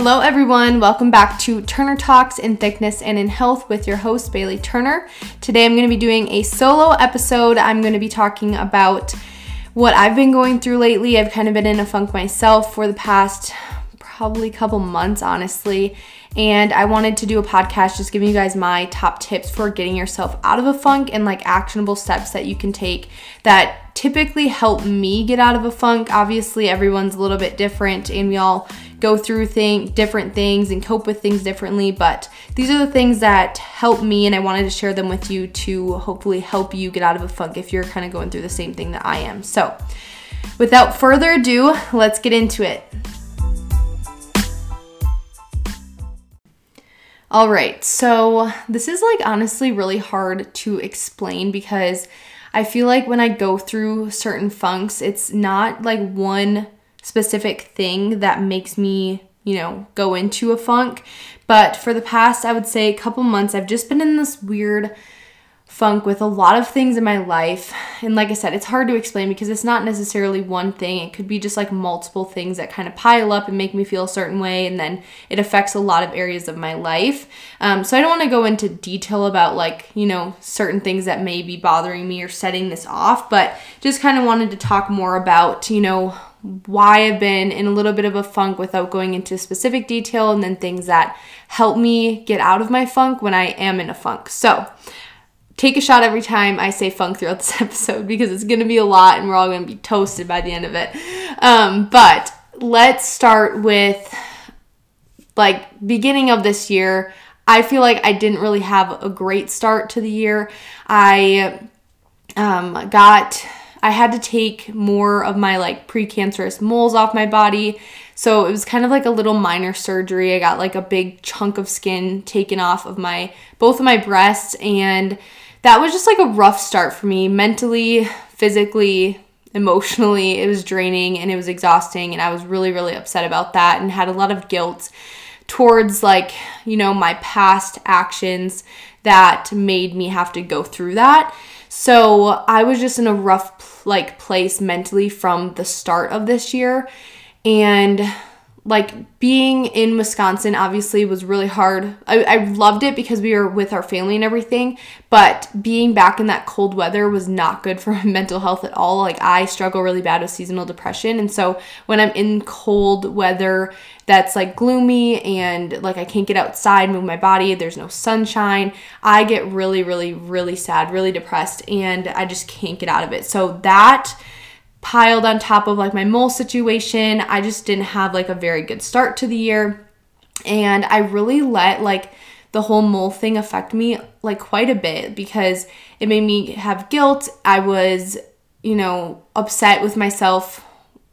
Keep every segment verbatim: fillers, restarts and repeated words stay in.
Hello everyone, welcome back to Turner Talks in Thickness and in Health with your host Bailey Turner. Today I'm going to be doing a solo episode. I'm going to be talking about what I've been going through lately. I've kind of been in a funk myself for the past probably couple months, honestly, and I wanted to do a podcast just giving you guys my top tips for getting yourself out of a funk and like actionable steps that you can take that typically help me get out of a funk. Obviously, everyone's a little bit different and we all go through thing, different things and cope with things differently, but these are the things that help me and I wanted to share them with you to hopefully help you get out of a funk if you're kind of going through the same thing that I am. So without further ado, let's get into it. All right, so this is like honestly really hard to explain because I feel like when I go through certain funks, it's not like one specific thing that makes me, you know, go into a funk. But for the past, I would say a couple months, I've just been in this weird funk with a lot of things in my life. And like I said, it's hard to explain because it's not necessarily one thing. It could be just like multiple things that kind of pile up and make me feel a certain way. And then it affects a lot of areas of my life. Um, so I don't want to go into detail about like, you know, certain things that may be bothering me or setting this off, but just kind of wanted to talk more about, you know, why I've been in a little bit of a funk without going into specific detail and then things that help me get out of my funk when I am in a funk. So take a shot every time I say funk throughout this episode because it's going to be a lot and we're all going to be toasted by the end of it. Um, but let's start with like beginning of this year. I feel like I didn't really have a great start to the year. I um, got, I had to take more of my like precancerous moles off my body. So it was kind of like a little minor surgery. I got like a big chunk of skin taken off of my, both of my breasts, and that was just like a rough start for me mentally, physically, emotionally. It was draining and it was exhausting and I was really, really upset about that and had a lot of guilt towards like, you know, my past actions that made me have to go through that. So I was just in a rough like place mentally from the start of this year, and like being in Wisconsin obviously was really hard. I, I loved it because we were with our family and everything, but being back in that cold weather was not good for my mental health at all. Like I struggle really bad with seasonal depression. And so when I'm in cold weather that's like gloomy and like I can't get outside, move my body, there's no sunshine, I get really, really, really sad, really depressed, and I just can't get out of it. So that piled on top of like my mole situation, I just didn't have like a very good start to the year. And I really let like the whole mole thing affect me like quite a bit because it made me have guilt. I was, you know, upset with myself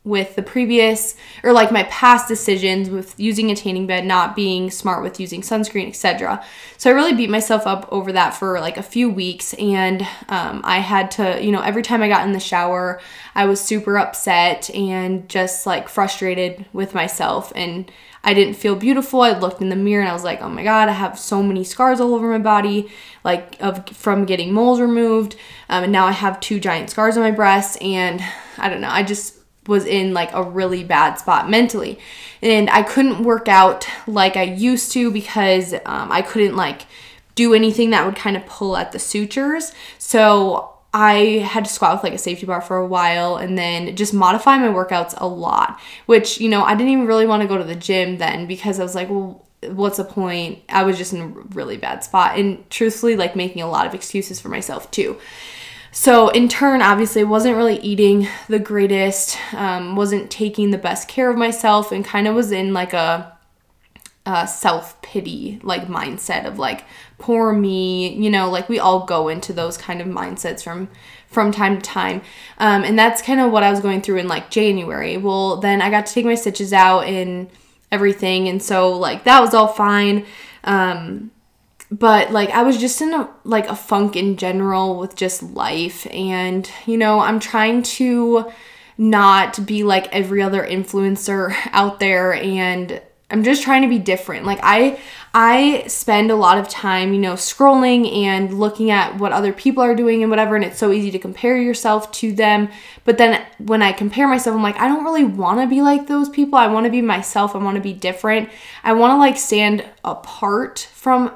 with the previous or like my past decisions with using a tanning bed, not being smart with using sunscreen, et cetera. So I really beat myself up over that for like a few weeks. And um, I had to, you know, every time I got in the shower, I was super upset and just like frustrated with myself. And I didn't feel beautiful. I looked in the mirror and I was like, oh my God, I have so many scars all over my body, like of from getting moles removed. Um, and now I have two giant scars on my breasts. And I don't know, I just was in like a really bad spot mentally. And I couldn't work out like I used to because um, I couldn't like do anything that would kind of pull at the sutures. So I had to squat with like a safety bar for a while and then just modify my workouts a lot, which, you know, I didn't even really want to go to the gym then because I was like, well, what's the point? I was just in a really bad spot and truthfully like making a lot of excuses for myself too. So in turn, obviously, I wasn't really eating the greatest, um, wasn't taking the best care of myself, and kind of was in like a, a self-pity like mindset of like, poor me, you know, like we all go into those kind of mindsets from from time to time. Um, and that's kind of what I was going through in like January. Well, then I got to take my stitches out and everything. And so like that was all fine. Um But like I was just in a, like a funk in general with just life, and you know I'm trying to not be like every other influencer out there and I'm just trying to be different. Like I I spend a lot of time, you know, scrolling and looking at what other people are doing and whatever, and it's so easy to compare yourself to them. But then when I compare myself, I'm like, I don't really want to be like those people. I want to be myself. I want to be different. I want to like stand apart from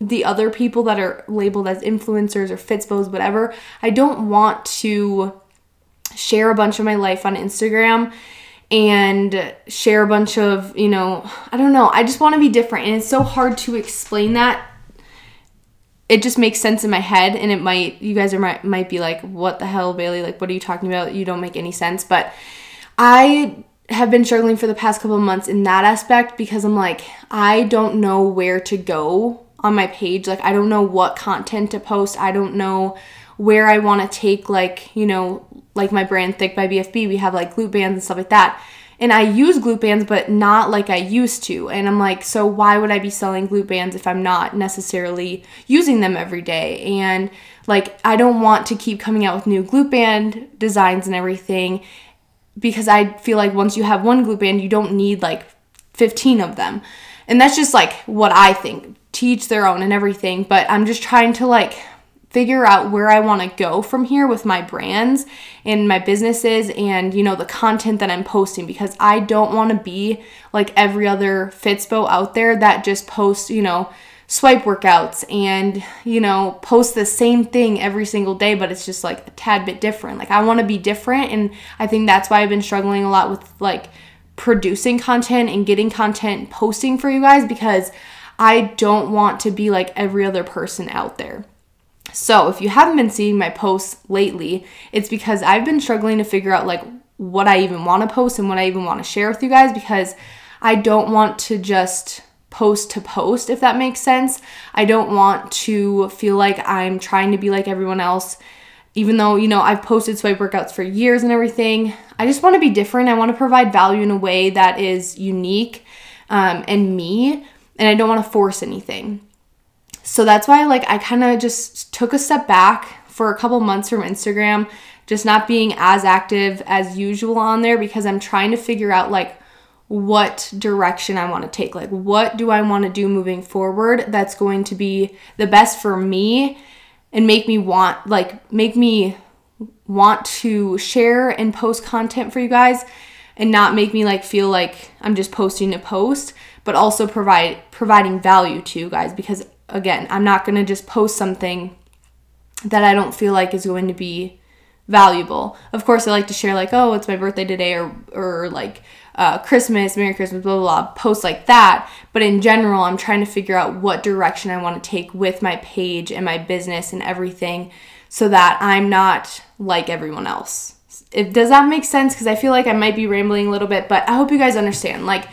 the other people that are labeled as influencers or fitspo's, whatever. I don't want to share a bunch of my life on Instagram and share a bunch of, you know, I don't know. I just want to be different. And it's so hard to explain that. It just makes sense in my head. And it might, you guys are might, might be like, what the hell, Bailey? Like, what are you talking about? You don't make any sense. But I have been struggling for the past couple of months in that aspect because I'm like, I don't know where to go on my page. Like, I don't know what content to post. I don't know where I want to take, like, you know, like my brand Thick by B F B, we have like glute bands and stuff like that. And I use glute bands, but not like I used to. And I'm like, so why would I be selling glute bands if I'm not necessarily using them every day? And like, I don't want to keep coming out with new glute band designs and everything, because I feel like once you have one glute band, you don't need like fifteen of them. And that's just like what I think, to each their own and everything. But I'm just trying to like figure out where I want to go from here with my brands and my businesses and, you know, the content that I'm posting, because I don't want to be like every other fitspo out there that just posts, you know, swipe workouts and, you know, post the same thing every single day, but it's just like a tad bit different. Like, I want to be different, and I think that's why I've been struggling a lot with like producing content and getting content posting for you guys, because I don't want to be like every other person out there. So if you haven't been seeing my posts lately, it's because I've been struggling to figure out like what I even want to post and what I even want to share with you guys, because I don't want to just post to post, if that makes sense. I don't want to feel like I'm trying to be like everyone else, even though, you know, I've posted swipe workouts for years and everything. I just want to be different. I want to provide value in a way that is unique um, and me, and I don't want to force anything. So that's why, like, I kind of just took a step back for a couple months from Instagram, just not being as active as usual on there, because I'm trying to figure out, like, what direction I want to take. Like, what do I want to do moving forward that's going to be the best for me and make me want, like, make me want to share and post content for you guys, and not make me, like, feel like I'm just posting to post, but also provide providing value to you guys, because again, I'm not going to just post something that I don't feel like is going to be valuable. Of course, I like to share like, oh, it's my birthday today, or or like uh, Christmas, Merry Christmas, blah, blah, blah, posts like that. But in general, I'm trying to figure out what direction I want to take with my page and my business and everything, so that I'm not like everyone else. If, does that make sense? Because I feel like I might be rambling a little bit, but I hope you guys understand. Like,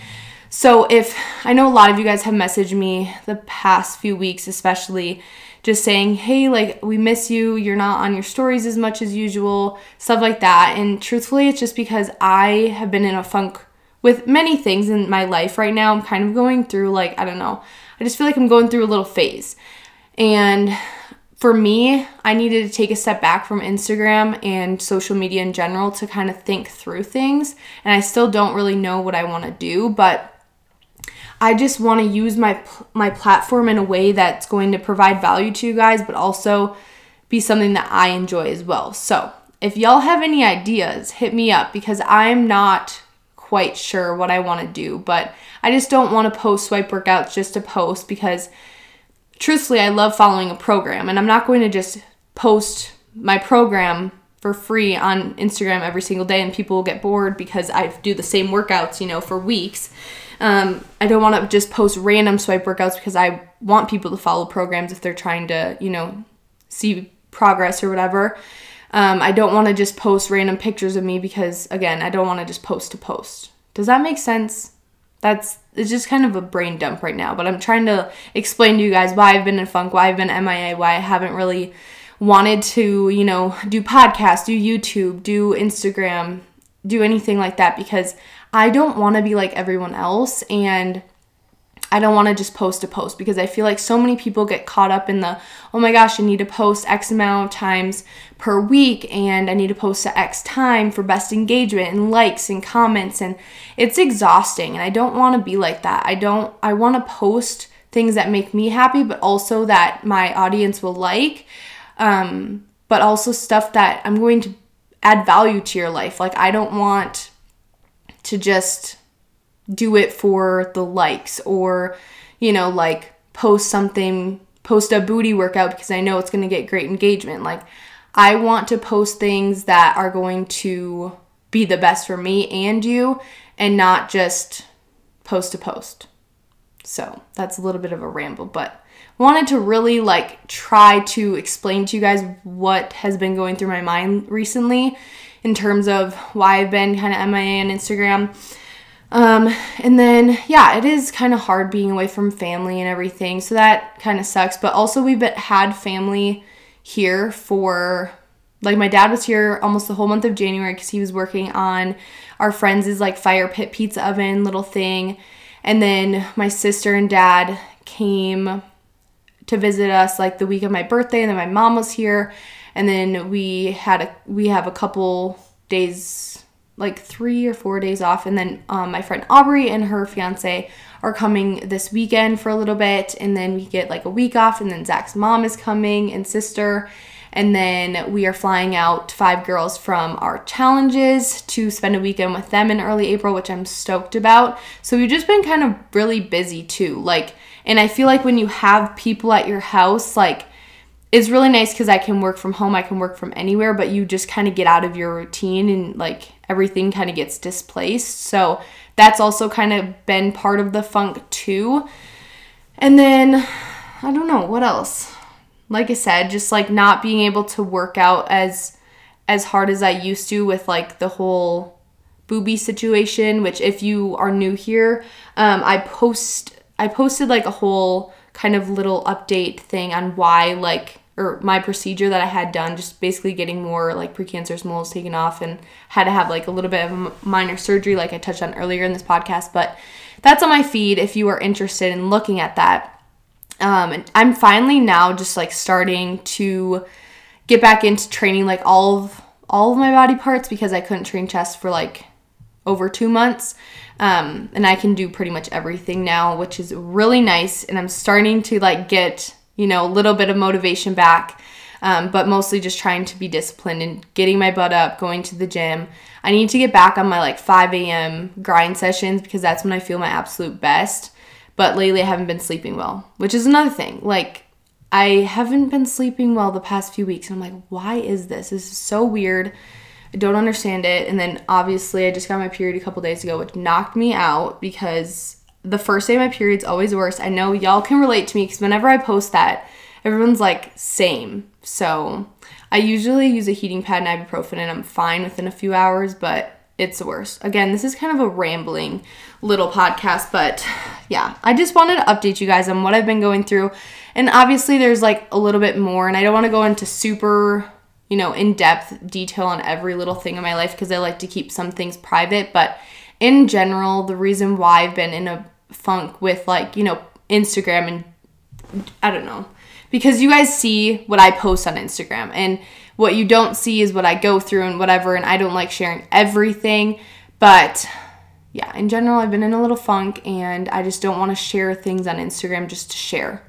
so if, I know a lot of you guys have messaged me the past few weeks, especially just saying, hey, like, we miss you, you're not on your stories as much as usual, stuff like that. And truthfully, it's just because I have been in a funk with many things in my life right now. I'm kind of going through, like, I don't know, I just feel like I'm going through a little phase. And for me, I needed to take a step back from Instagram and social media in general to kind of think through things. And I still don't really know what I want to do, but I just want to use my my platform in a way that's going to provide value to you guys, but also be something that I enjoy as well. So if y'all have any ideas, hit me up, because I'm not quite sure what I want to do, but I just don't want to post swipe workouts just to post, because truthfully, I love following a program, and I'm not going to just post my program for free on Instagram every single day and people will get bored because I do the same workouts, you know, for weeks. Um, I don't want to just post random swipe workouts, because I want people to follow programs if they're trying to, you know, see progress or whatever. Um, I don't want to just post random pictures of me, because again, I don't want to just post to post. Does that make sense? That's, it's just kind of a brain dump right now, but I'm trying to explain to you guys why I've been in funk, why I've been M I A, why I haven't really wanted to, you know, do podcasts, do YouTube, do Instagram, do anything like that, because I don't want to be like everyone else, and I don't want to just post a post, because I feel like so many people get caught up in the, oh my gosh, I need to post X amount of times per week, and I need to post at X time for best engagement and likes and comments, and it's exhausting, and I don't want to be like that. I don't, I want to post things that make me happy, but also that my audience will like, um, but also stuff that I'm going to add value to your life. Like, I don't want to just do it for the likes, or, you know, like post something, post a booty workout because I know it's going to get great engagement. Like, I want to post things that are going to be the best for me and you, and not just post to post. So that's a little bit of a ramble, but wanted to really like try to explain to you guys what has been going through my mind recently in terms of why I've been kind of M I A on Instagram. Um, and then, yeah, it is kind of hard being away from family and everything, so that kind of sucks. But also we've been, had family here for, like, my dad was here almost the whole month of January because he was working on our friends' like fire pit pizza oven little thing. And then my sister and dad came to visit us like the week of my birthday, and then my mom was here. And then we had a, we have a couple days, like three or four days off. And then um, my friend Aubrey and her fiance are coming this weekend for a little bit. And then we get like a week off, and then Zach's mom is coming and sister. And then we are flying out five girls from our challenges to spend a weekend with them in early April, which I'm stoked about. So we've just been kind of really busy too. Like, and I feel like when you have people at your house, like, it's really nice because I can work from home, I can work from anywhere, but you just kind of get out of your routine and like everything kind of gets displaced. So that's also kind of been part of the funk too. And then, I don't know, what else? Like I said, just like not being able to work out as as hard as I used to with like the whole boobie situation, which if you are new here, um, I post I posted like a whole kind of little update thing on why like, or my procedure that I had done, just basically getting more like precancerous moles taken off, and had to have like a little bit of minor surgery like I touched on earlier in this podcast. But that's on my feed if you are interested in looking at that. Um, and I'm finally now just like starting to get back into training like all of, all of my body parts, because I couldn't train chest for like over two months. Um, and I can do pretty much everything now, which is really nice. And I'm starting to like get, you know, a little bit of motivation back, um, but mostly just trying to be disciplined and getting my butt up, going to the gym. I need to get back on my like five a.m. grind sessions, because that's when I feel my absolute best. But lately I haven't been sleeping well, which is another thing. Like, I haven't been sleeping well the past few weeks. And I'm like, why is this? This is so weird. I don't understand it. And then obviously I just got my period a couple days ago, which knocked me out, because the first day of my period's always worse. I know y'all can relate to me, because whenever I post that, everyone's like, same. So I usually use a heating pad and ibuprofen, and I'm fine within a few hours, but it's the worst. Again, this is kind of a rambling little podcast, but yeah, I just wanted to update you guys on what I've been going through. And obviously there's like a little bit more, and I don't want to go into super, you know, in-depth detail on every little thing in my life, because I like to keep some things private. But in general, the reason why I've been in a funk with like, you know, Instagram, and I don't know, because you guys see what I post on Instagram, and what you don't see is what I go through and whatever, and I don't like sharing everything. But yeah, in general, I've been in a little funk, and I just don't want to share things on Instagram just to share.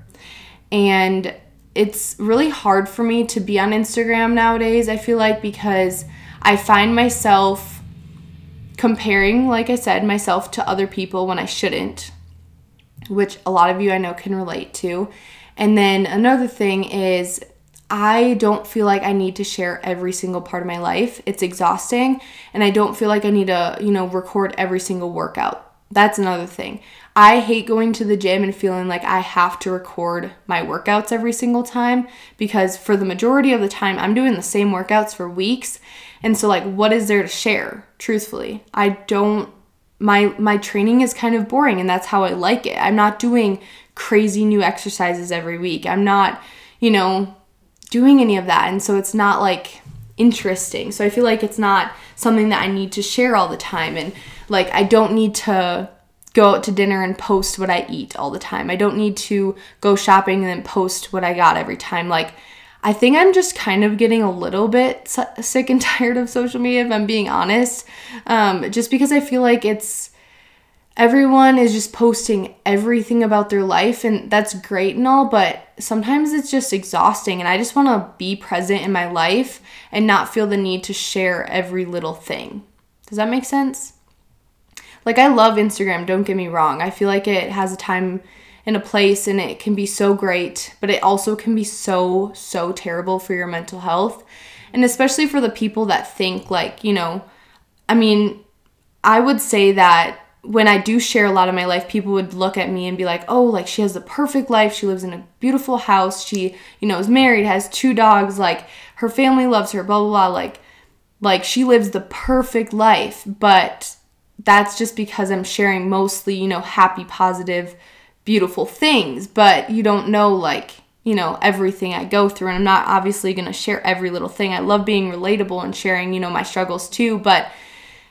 And it's really hard for me to be on Instagram nowadays, I feel like, because I find myself comparing, like I said, myself to other people when I shouldn't, which a lot of you I know can relate to. And then another thing is, I don't feel like I need to share every single part of my life. It's exhausting. And I don't feel like I need to, you know, record every single workout. That's another thing. I hate going to the gym and feeling like I have to record my workouts every single time, because for the majority of the time, I'm doing the same workouts for weeks. And so like, what is there to share? Truthfully, I don't, my, my training is kind of boring, and that's how I like it. I'm not doing crazy new exercises every week. I'm not, you know, doing any of that. And so it's not like interesting. So I feel like it's not something that I need to share all the time. And like, I don't need to go out to dinner and post what I eat all the time. I don't need to go shopping and then post what I got every time. Like, I think I'm just kind of getting a little bit sick and tired of social media, if I'm being honest, um, just because I feel like it's, everyone is just posting everything about their life, and that's great and all, but sometimes it's just exhausting, and I just want to be present in my life and not feel the need to share every little thing. Does that make sense? Like, I love Instagram, don't get me wrong. I feel like it has a time in a place and it can be so great, but it also can be so, so terrible for your mental health. And especially for the people that think like, you know, I mean, I would say that when I do share a lot of my life, people would look at me and be like, oh, like she has the perfect life. She lives in a beautiful house. She, you know, is married, has two dogs, like her family loves her, blah, blah, blah. Like, like she lives the perfect life, but that's just because I'm sharing mostly, you know, happy, positive, beautiful things, but you don't know, like, you know, everything I go through, and I'm not obviously going to share every little thing. I love being relatable and sharing, you know, my struggles too, but,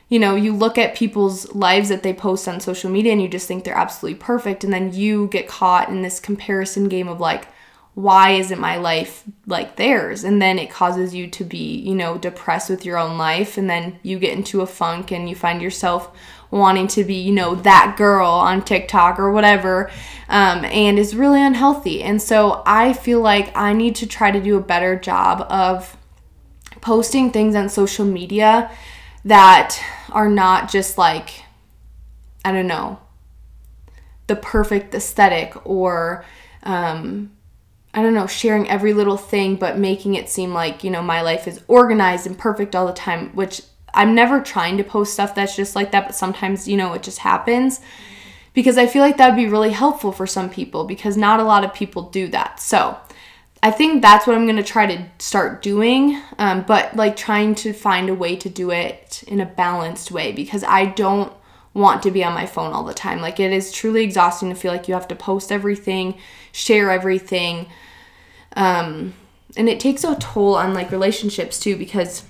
you know, you look at people's lives that they post on social media and you just think they're absolutely perfect, and then you get caught in this comparison game of, like, why isn't my life like theirs? And then it causes you to be, you know, depressed with your own life, and then you get into a funk and you find yourself wanting to be, you know, that girl on TikTok or whatever, um, and it's really unhealthy. And so I feel like I need to try to do a better job of posting things on social media that are not just like, I don't know, the perfect aesthetic or, um, I don't know, sharing every little thing, but making it seem like, you know, my life is organized and perfect all the time, which I'm never trying to post stuff that's just like that, but sometimes, you know, it just happens, because I feel like that would be really helpful for some people, because not a lot of people do that. So I think that's what I'm going to try to start doing, um, but like trying to find a way to do it in a balanced way, because I don't want to be on my phone all the time. Like, it is truly exhausting to feel like you have to post everything, share everything, um, and it takes a toll on, like, relationships too, because,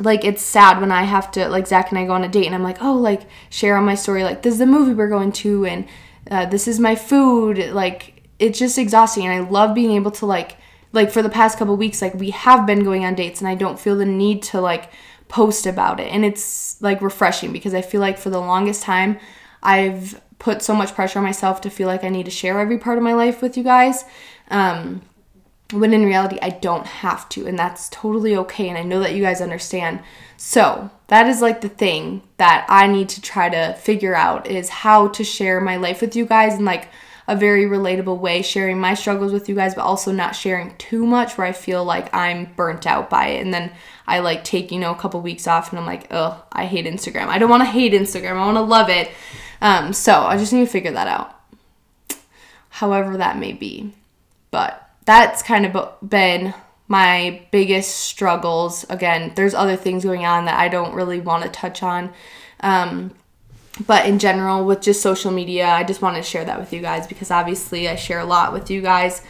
like, it's sad when I have to, like, Zach and I go on a date and I'm like, oh, like, share on my story, like, this is the movie we're going to, and uh, this is my food. Like, it's just exhausting, and I love being able to, like, like, for the past couple weeks, like, we have been going on dates, and I don't feel the need to, like, post about it, and it's, like, refreshing, because I feel like for the longest time I've put so much pressure on myself to feel like I need to share every part of my life with you guys, um, when in reality I don't have to, and that's totally okay, and I know that you guys understand. So that is, like, the thing that I need to try to figure out, is how to share my life with you guys in, like, a very relatable way, sharing my struggles with you guys, but also not sharing too much where I feel like I'm burnt out by it, and then I, like, take, you know, a couple weeks off and I'm like, oh, I hate Instagram. I don't want to hate Instagram. I want to love it. Um, so I just need to figure that out, however that may be. But that's kind of been my biggest struggles. Again, there's other things going on that I don't really want to touch on. Um, but in general, with just social media, I just wanted to share that with you guys, because obviously I share a lot with you guys.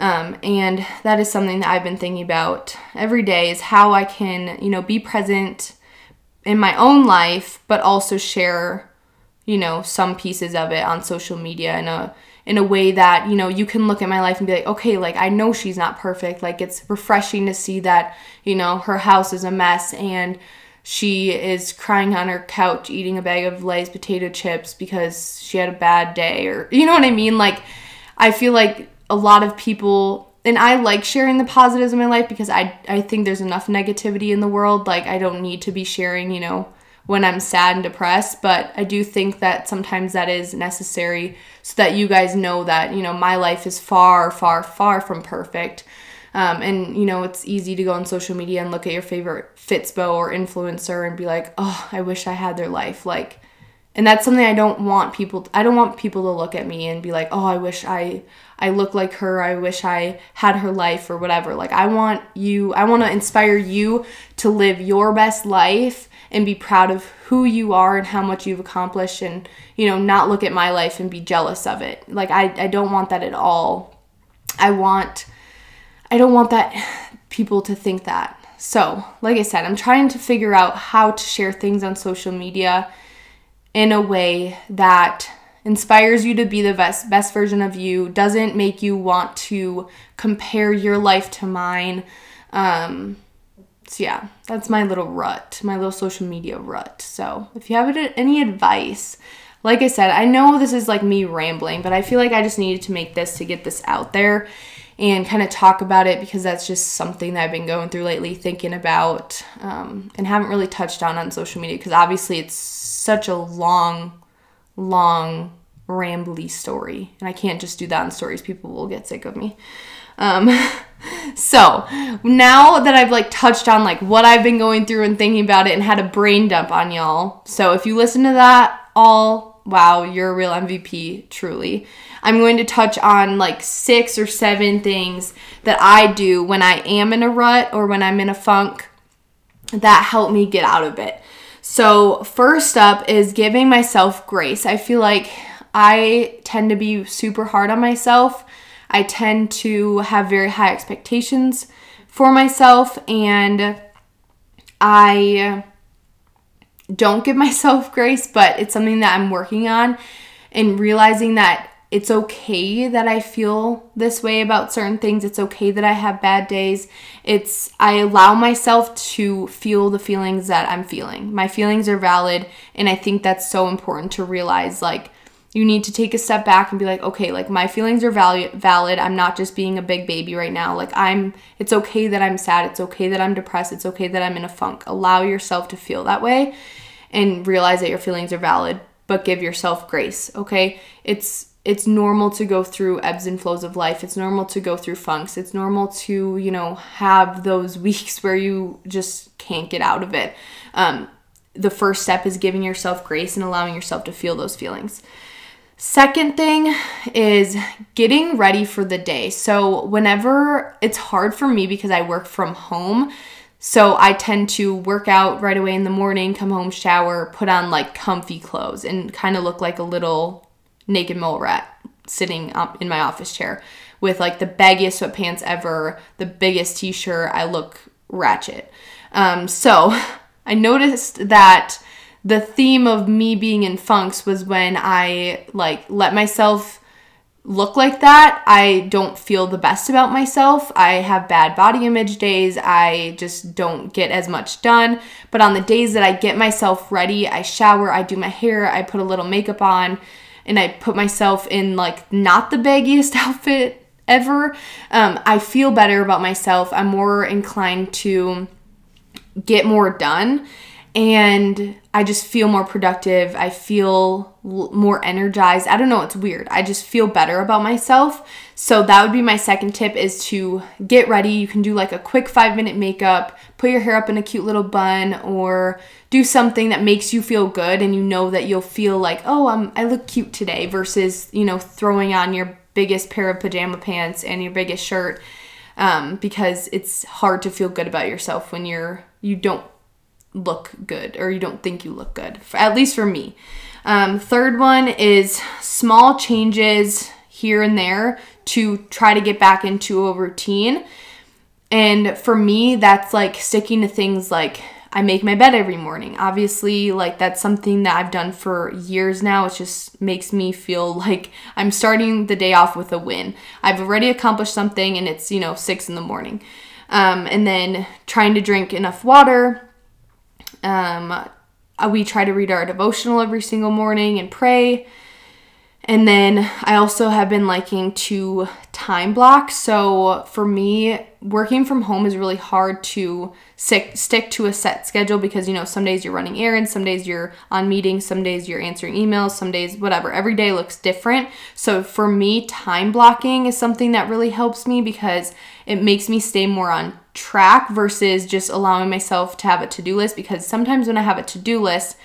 Um, and that is something that I've been thinking about every day, is how I can, you know, be present in my own life, but also share, you know, some pieces of it on social media in a, in a way that, you know, you can look at my life and be like, okay, like, I know she's not perfect. Like, it's refreshing to see that, you know, her house is a mess and she is crying on her couch, eating a bag of Lay's potato chips because she had a bad day, or, you know what I mean? Like, I feel like a lot of people, and I like sharing the positives in my life, because I I think there's enough negativity in the world. Like, I don't need to be sharing, you know, when I'm sad and depressed, but I do think that sometimes that is necessary, so that you guys know that, you know, my life is far, far, far from perfect. Um, and, you know, it's easy to go on social media and look at your favorite Fitspo or influencer and be like, oh, I wish I had their life. Like, and that's something I don't want people, to, I don't want people to look at me and be like, oh, I wish I, I look like her, I wish I had her life or whatever. Like, I want you, I want to inspire you to live your best life and be proud of who you are and how much you've accomplished, and, you know, not look at my life and be jealous of it. Like, I, I don't want that at all. I want, I don't want that people to think that. So, like I said, I'm trying to figure out how to share things on social media in a way that inspires you to be the best, best version of you, doesn't make you want to compare your life to mine. Um, so yeah, that's my little rut, my little social media rut. So if you have any advice, like I said, I know this is like me rambling, but I feel like I just needed to make this to get this out there and kind of talk about it, because that's just something that I've been going through lately, thinking about, um, and haven't really touched on on social media, because obviously it's such a long, long, rambly story, and I can't just do that in stories. People will get sick of me. Um, so now that I've like touched on like what I've been going through and thinking about it and had a brain dump on y'all, so if you listen to that all, wow, you're a real M V P, truly. I'm going to touch on like six or seven things that I do when I am in a rut or when I'm in a funk that help me get out of it. So first up is giving myself grace. I feel like I tend to be super hard on myself. I tend to have very high expectations for myself, and I don't give myself grace, but it's something that I'm working on, and realizing that it's okay that I feel this way about certain things. It's okay that I have bad days. It's, I allow myself to feel the feelings that I'm feeling. My feelings are valid, and I think that's so important to realize. Like, you need to take a step back and be like, okay, like my feelings are val- valid. I'm not just being a big baby right now. Like I'm, it's okay that I'm sad. It's okay that I'm depressed. It's okay that I'm in a funk. Allow yourself to feel that way and realize that your feelings are valid, but give yourself grace, okay? It's, It's normal to go through ebbs and flows of life. It's normal to go through funks. It's normal to, you know, have those weeks where you just can't get out of it. Um, the first step is giving yourself grace and allowing yourself to feel those feelings. Second thing is getting ready for the day. So whenever, it's hard for me because I work from home. So I tend to work out right away in the morning, come home, shower, put on like comfy clothes, and kind of look like a little naked mole rat sitting up in my office chair with like the baggiest sweatpants ever, the biggest t-shirt. I look ratchet. Um, so I noticed that the theme of me being in funks was when I like let myself look like that, I don't feel the best about myself. I have bad body image days. I just don't get as much done. But on the days that I get myself ready, I shower, I do my hair, I put a little makeup on, and I put myself in like not the baggiest outfit ever, um, I feel better about myself. I'm more inclined to get more done, and I just feel more productive. I feel l- more energized. I don't know, it's weird. I just feel better about myself. So that would be my second tip, is to get ready. You can do like a quick five minute makeup, put your hair up in a cute little bun, or do something that makes you feel good, and you know that you'll feel like, oh, I'm, I look cute today, versus, you know, throwing on your biggest pair of pajama pants and your biggest shirt, um, because it's hard to feel good about yourself when you're, you don't look good, or you don't think you look good, at least for me. Um, third one is small changes here and there to try to get back into a routine. And for me, that's like sticking to things like I make my bed every morning. Obviously, like that's something that I've done for years now. It just makes me feel like I'm starting the day off with a win. I've already accomplished something, and it's, you know, six in the morning. Um, and then trying to drink enough water. Um, we try to read our devotional every single morning and pray. And then I also have been liking to time block. So for me, working from home is really hard to stick, stick to a set schedule, because, you know, some days you're running errands, some days you're on meetings, some days you're answering emails, some days whatever. Every day looks different. So for me, time blocking is something that really helps me, because it makes me stay more on track versus just allowing myself to have a to-do list, because sometimes when I have a to-do list,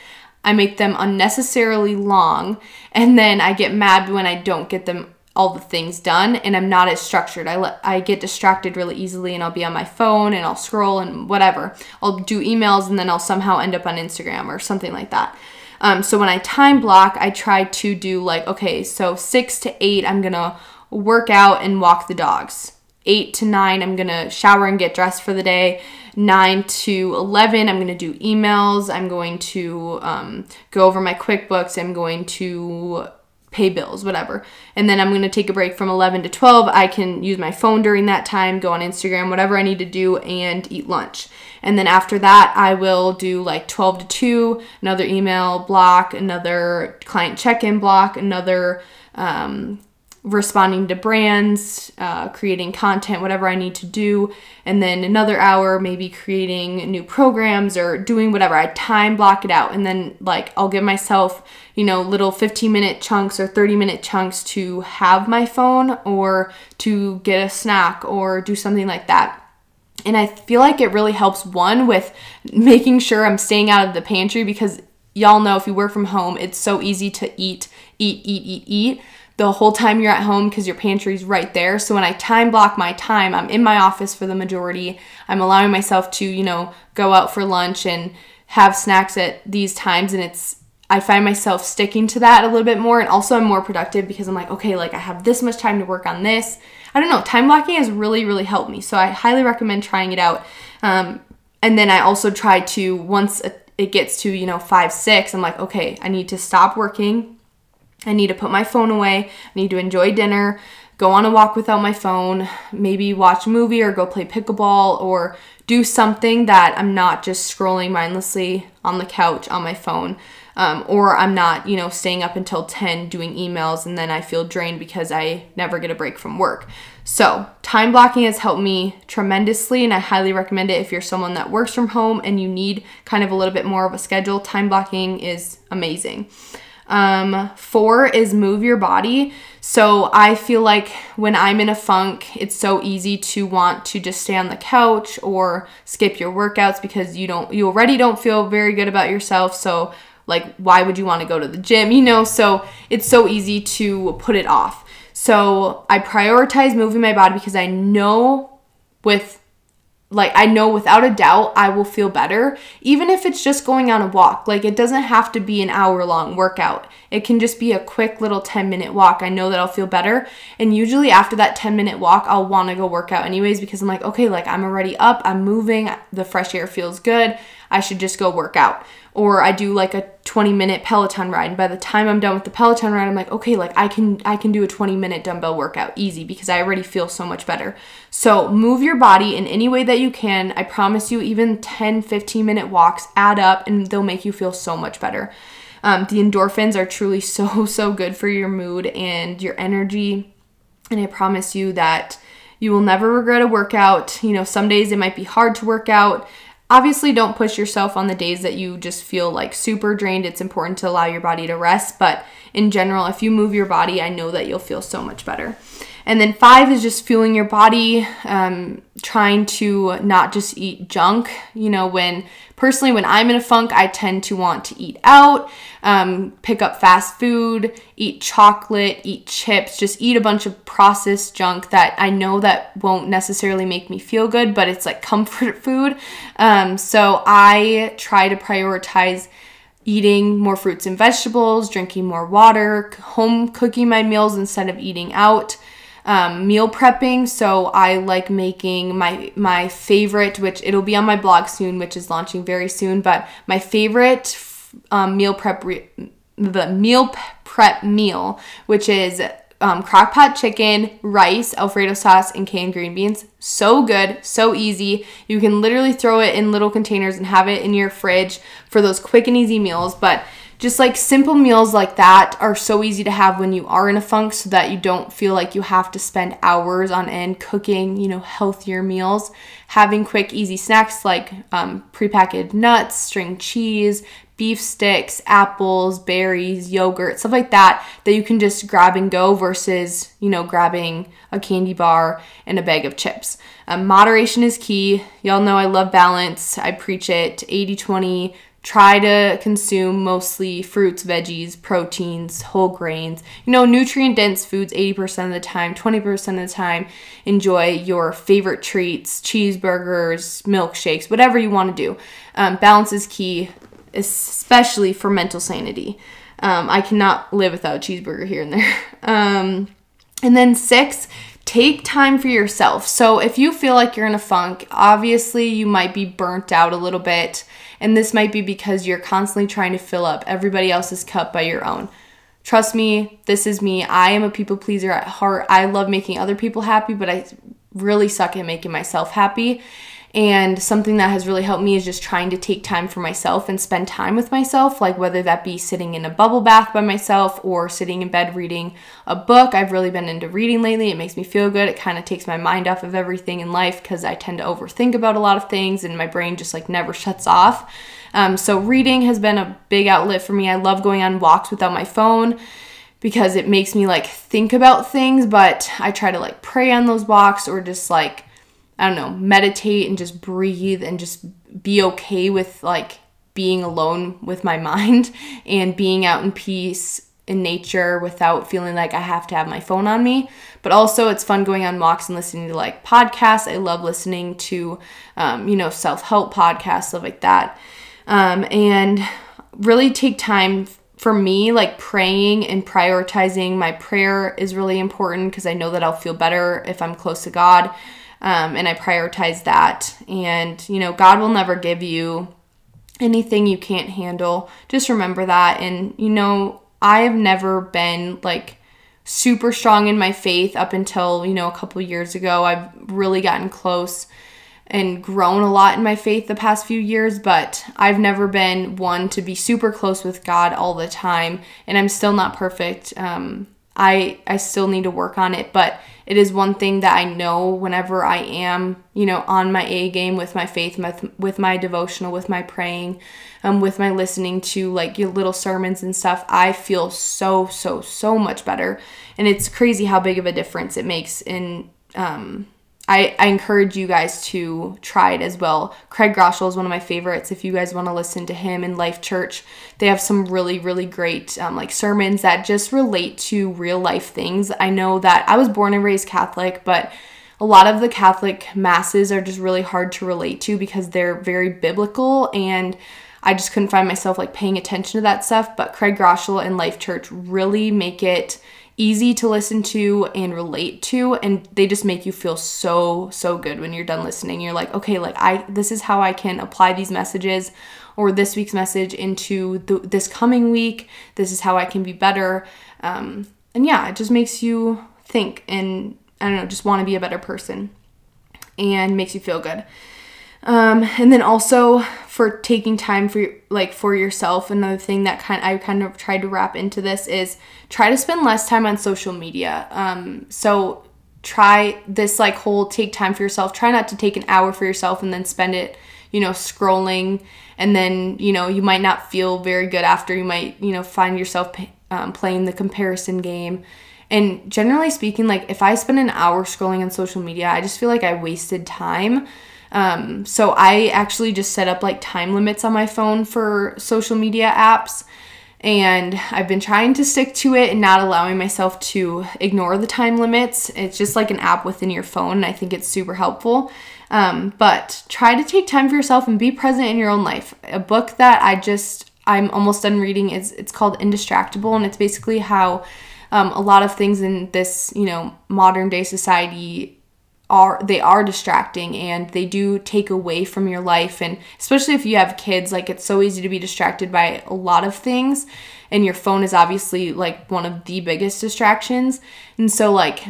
I make them unnecessarily long, and then I get mad when I don't get them all the things done, and I'm not as structured. I let, I get distracted really easily, and I'll be on my phone, and I'll scroll and whatever. I'll do emails, and then I'll somehow end up on Instagram or something like that. Um, so when I time block, I try to do like, okay, so six to eight, I'm gonna work out and walk the dogs. eight to nine, I'm gonna shower and get dressed for the day. nine to eleven. I'm going to do emails. I'm going to um, go over my QuickBooks. I'm going to pay bills, whatever. And then I'm going to take a break from eleven to twelve. I can use my phone during that time, go on Instagram, whatever I need to do, and eat lunch. And then after that, I will do like twelve to two, another email block, another client check-in block, another um, responding to brands, uh, creating content, whatever I need to do. And then another hour, maybe creating new programs or doing whatever. I time block it out. And then like, I'll give myself, you know, little fifteen minute chunks or thirty minute chunks to have my phone or to get a snack or do something like that. And I feel like it really helps, one, with making sure I'm staying out of the pantry, because y'all know if you work from home, it's so easy to eat, eat, eat, eat, eat the whole time you're at home because your pantry's right there. So when I time block my time, I'm in my office for the majority. I'm allowing myself to, you know, go out for lunch and have snacks at these times. And it's, I find myself sticking to that a little bit more. And also I'm more productive because I'm like, okay, like I have this much time to work on this. I don't know, time blocking has really, really helped me. So I highly recommend trying it out. Um, and then I also try to, once it gets to, you know, five, six, I'm like, okay, I need to stop working. I need to put my phone away. I need to enjoy dinner, go on a walk without my phone, maybe watch a movie or go play pickleball or do something that I'm not just scrolling mindlessly on the couch on my phone. Um, or I'm not, you know, staying up until ten doing emails and then I feel drained because I never get a break from work. So time blocking has helped me tremendously, and I highly recommend it if you're someone that works from home and you need kind of a little bit more of a schedule. Time blocking is amazing. Um, four is move your body. So I feel like when I'm in a funk, it's so easy to want to just stay on the couch or skip your workouts because you don't, you already don't feel very good about yourself. So like, why would you want to go to the gym? You know, so it's so easy to put it off. So I prioritize moving my body because I know with Like I know without a doubt I will feel better, even if it's just going on a walk. Like it doesn't have to be an hour long workout. It can just be a quick little ten minute walk. I know that I'll feel better. And usually after that ten minute walk, I'll want to go work out anyways because I'm like, okay, like I'm already up, I'm moving, the fresh air feels good. I should just go work out. Or I do like a twenty minute Peloton ride. And by the time I'm done with the Peloton ride, I'm like, okay, like I can I can do a twenty minute dumbbell workout easy because I already feel so much better. So move your body in any way that you can. I promise you, even ten, fifteen minute walks add up and they'll make you feel so much better. Um, the endorphins are truly so, so good for your mood and your energy. And I promise you that you will never regret a workout. You know, some days it might be hard to work out. Obviously, don't push yourself on the days that you just feel like super drained. It's important to allow your body to rest. But in general, if you move your body, I know that you'll feel so much better. And then five is just fueling your body, um, trying to not just eat junk. You know, when personally, when I'm in a funk, I tend to want to eat out, um, pick up fast food, eat chocolate, eat chips, just eat a bunch of processed junk that I know that won't necessarily make me feel good, but it's like comfort food. Um, so I try to prioritize eating more fruits and vegetables, drinking more water, home cooking my meals instead of eating out, um, meal prepping. So I like making my, my favorite, which it'll be on my blog soon, which is launching very soon, but my favorite um, meal prep re- the meal prep meal, which is um, crock pot chicken, rice, Alfredo sauce, and canned green beans. So good, so easy. You can literally throw it in little containers and have it in your fridge for those quick and easy meals. But just like simple meals like that are so easy to have when you are in a funk so that you don't feel like you have to spend hours on end cooking, you know, healthier meals. Having quick, easy snacks like um, prepackaged nuts, string cheese, beef sticks, apples, berries, yogurt, stuff like that, that you can just grab and go versus, you know, grabbing a candy bar and a bag of chips. Um, moderation is key. Y'all know I love balance. I preach it. eighty twenty. Try to consume mostly fruits, veggies, proteins, whole grains, you know, nutrient-dense foods eighty percent of the time, twenty percent of the time. Enjoy your favorite treats, cheeseburgers, milkshakes, whatever you want to do. Um, balance is key, especially for mental sanity. Um, I cannot live without a cheeseburger here and there. Um, and then six, take time for yourself. So if you feel like you're in a funk, obviously you might be burnt out a little bit, and this might be because you're constantly trying to fill up everybody else's cup by your own. Trust me, this is me. I am a people pleaser at heart. I love making other people happy, but I really suck at making myself happy. And something that has really helped me is just trying to take time for myself and spend time with myself, like whether that be sitting in a bubble bath by myself or sitting in bed reading a book. I've really been into reading lately. It makes me feel good. It kind of takes my mind off of everything in life because I tend to overthink about a lot of things and my brain just like never shuts off. Um, so reading has been a big outlet for me. I love going on walks without my phone, because it makes me like think about things, but I try to like pray on those walks or just like, I don't know, meditate and just breathe and just be okay with like being alone with my mind and being out in peace in nature without feeling like I have to have my phone on me. But also it's fun going on walks and listening to like podcasts. I love listening to, um, you know, self-help podcasts, stuff like that. Um, and really take time for me, like praying and prioritizing my prayer is really important because I know that I'll feel better if I'm close to God. Um, and I prioritize that. And, you know, God will never give you anything you can't handle. Just remember that. And, you know, I have never been like super strong in my faith up until, you know, a couple years ago. I've really gotten close and grown a lot in my faith the past few years, but I've never been one to be super close with God all the time. And I'm still not perfect. Um, I, I still need to work on it, but it is one thing that I know whenever I am, you know, on my A game with my faith, with, with my devotional, with my praying, um, with my listening to like your little sermons and stuff, I feel so, so, so much better. And it's crazy how big of a difference it makes. And um, I, I encourage you guys to try it as well. Craig Groeschel is one of my favorites. If you guys want to listen to him in Life Church, they have some really, really great um, like sermons that just relate to real life things. I know that I was born and raised Catholic, but a lot of the Catholic masses are just really hard to relate to because they're very biblical, and I just couldn't find myself like paying attention to that stuff. But Craig Groeschel and Life Church really make it easy to listen to and relate to, and they just make you feel so, so good when you're done listening. You're like, okay, like I, this is how I can apply these messages or this week's message into th- this coming week. This is how I can be better. Um, and yeah, it just makes you think and I don't know, just want to be a better person and makes you feel good. Um, and then also for taking time for like for yourself, another thing that kind of, I kind of tried to wrap into this is try to spend less time on social media. Um, so try this like whole take time for yourself. Try not to take an hour for yourself and then spend it, you know, scrolling. And then, you know, you might not feel very good after. You might, you know, find yourself um, playing the comparison game. And generally speaking, like if I spend an hour scrolling on social media, I just feel like I wasted time. Um, so I actually just set up like time limits on my phone for social media apps, and I've been trying to stick to it and not allowing myself to ignore the time limits. It's just like an app within your phone, and I think it's super helpful. Um, but try to take time for yourself and be present in your own life. A book that I just, I'm almost done reading is, it's called Indistractable, and it's basically how, um, a lot of things in this, you know, modern day society are they are distracting, and they do take away from your life. And especially if you have kids, like it's so easy to be distracted by a lot of things, and your phone is obviously like one of the biggest distractions. And so like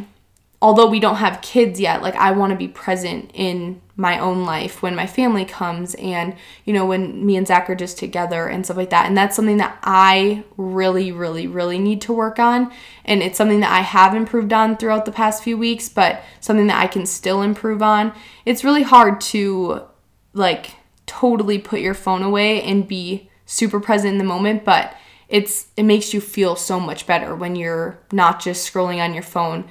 although we don't have kids yet, like I want to be present in my own life when my family comes, and you know, when me and Zach are just together and stuff like that. And that's something that I really, really, really need to work on. And it's something that I have improved on throughout the past few weeks, but something that I can still improve on. It's really hard to like totally put your phone away and be super present in the moment, but it's it makes you feel so much better when you're not just scrolling on your phone.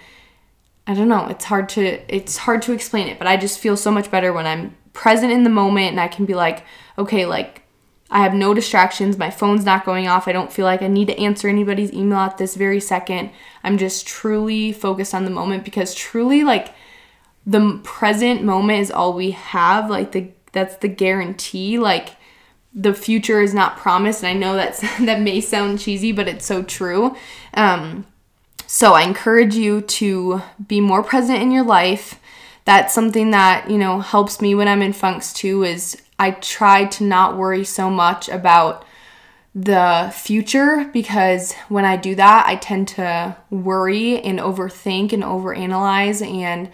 I don't know, it's hard to it's hard to explain it, but I just feel so much better when I'm present in the moment, and I can be like, okay, like I have no distractions, my phone's not going off, I don't feel like I need to answer anybody's email at this very second. I'm just truly focused on the moment, because truly like the present moment is all we have. Like the that's the guarantee. Like the future is not promised, and I know that's that may sound cheesy, but it's so true. Um So I encourage you to be more present in your life. That's something that, you know, helps me when I'm in funks too, is I try to not worry so much about the future, because when I do that, I tend to worry and overthink and overanalyze and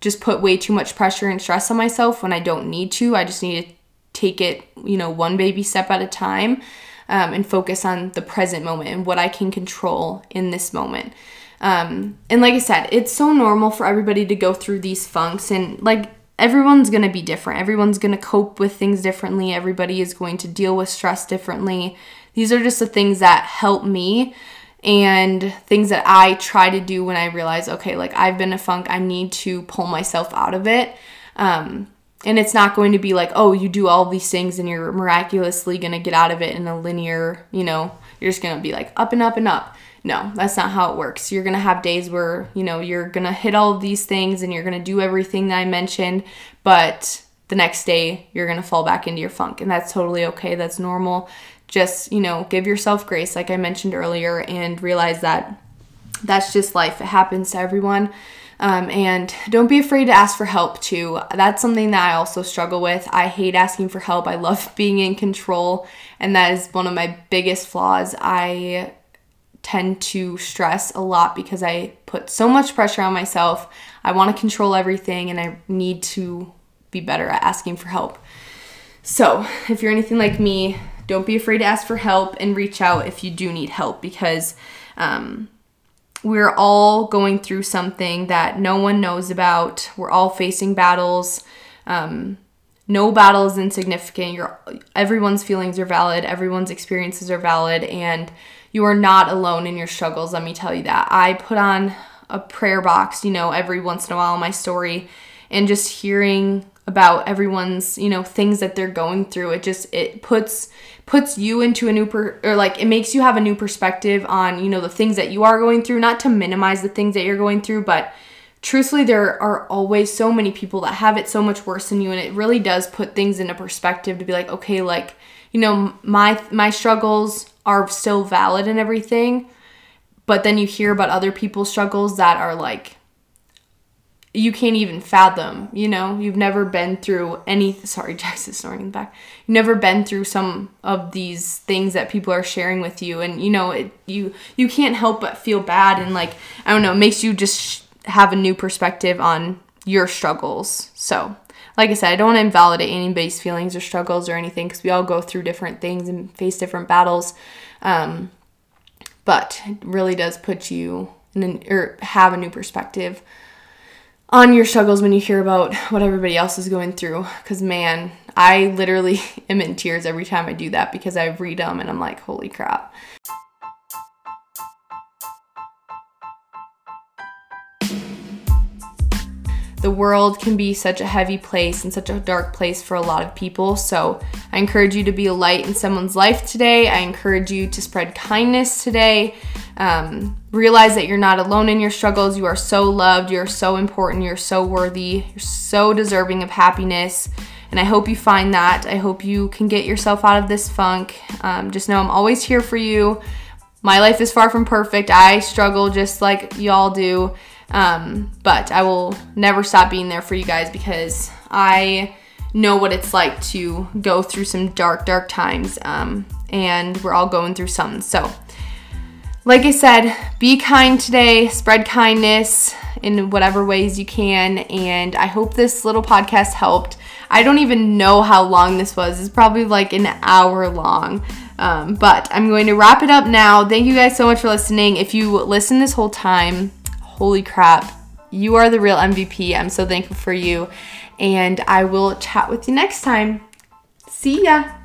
just put way too much pressure and stress on myself when I don't need to. I just need to take it, you know, one baby step at a time, um, and focus on the present moment and what I can control in this moment. Um, and like I said, it's so normal for everybody to go through these funks, and like everyone's going to be different. Everyone's going to cope with things differently. Everybody is going to deal with stress differently. These are just the things that help me and things that I try to do when I realize, okay, like I've been in a funk, I need to pull myself out of it. Um, and it's not going to be like, oh, you do all these things and you're miraculously going to get out of it in a linear, you know, you're just going to be like up and up and up. No, that's not how it works. You're going to have days where, you know, you're going to hit all of these things and you're going to do everything that I mentioned, but the next day you're going to fall back into your funk, and that's totally okay. That's normal. Just, you know, give yourself grace, like I mentioned earlier, and realize that that's just life. It happens to everyone. Um, and don't be afraid to ask for help too. That's something that I also struggle with. I hate asking for help. I love being in control, and that is one of my biggest flaws. I tend to stress a lot because I put so much pressure on myself. I want to control everything, and I need to be better at asking for help. So if you're anything like me, don't be afraid to ask for help and reach out if you do need help, because um, we're all going through something that no one knows about. We're all facing battles. Um, no battle is insignificant. You're, everyone's feelings are valid. Everyone's experiences are valid, and you are not alone in your struggles, let me tell you that. I put on a prayer box, you know, every once in a while in my story, and just hearing about everyone's, you know, things that they're going through, it just, it puts puts you into a new, per, or like it makes you have a new perspective on, you know, the things that you are going through, not to minimize the things that you're going through, but truthfully, there are always so many people that have it so much worse than you, and it really does put things into perspective to be like, okay, like, you know, my my struggles are still valid and everything, but then you hear about other people's struggles that are like, you can't even fathom, you know, you've never been through any, sorry, Jax is snoring in the back, you've never been through some of these things that people are sharing with you, and you know, it, you, you can't help but feel bad, and like, I don't know, it makes you just sh- have a new perspective on your struggles. So like I said, I don't want to invalidate anybody's feelings or struggles or anything, because we all go through different things and face different battles. Um, but it really does put you in an, or have a new perspective on your struggles when you hear about what everybody else is going through. Because man, I literally am in tears every time I do that, because I read them and I'm like, holy crap. The world can be such a heavy place and such a dark place for a lot of people. So I encourage you to be a light in someone's life today. I encourage you to spread kindness today. Um, realize that you're not alone in your struggles. You are so loved. You're so important. You're so worthy. You're so deserving of happiness. And I hope you find that. I hope you can get yourself out of this funk. Um, just know I'm always here for you. My life is far from perfect. I struggle just like y'all do. Um, but I will never stop being there for you guys, because I know what it's like to go through some dark, dark times, um, and we're all going through something. So like I said, be kind today, spread kindness in whatever ways you can. And I hope this little podcast helped. I don't even know how long this was. It's probably like an hour long. Um, but I'm going to wrap it up now. Thank you guys so much for listening. If you listen this whole time, holy crap, you are the real M V P. I'm so thankful for you, and I will chat with you next time. See ya.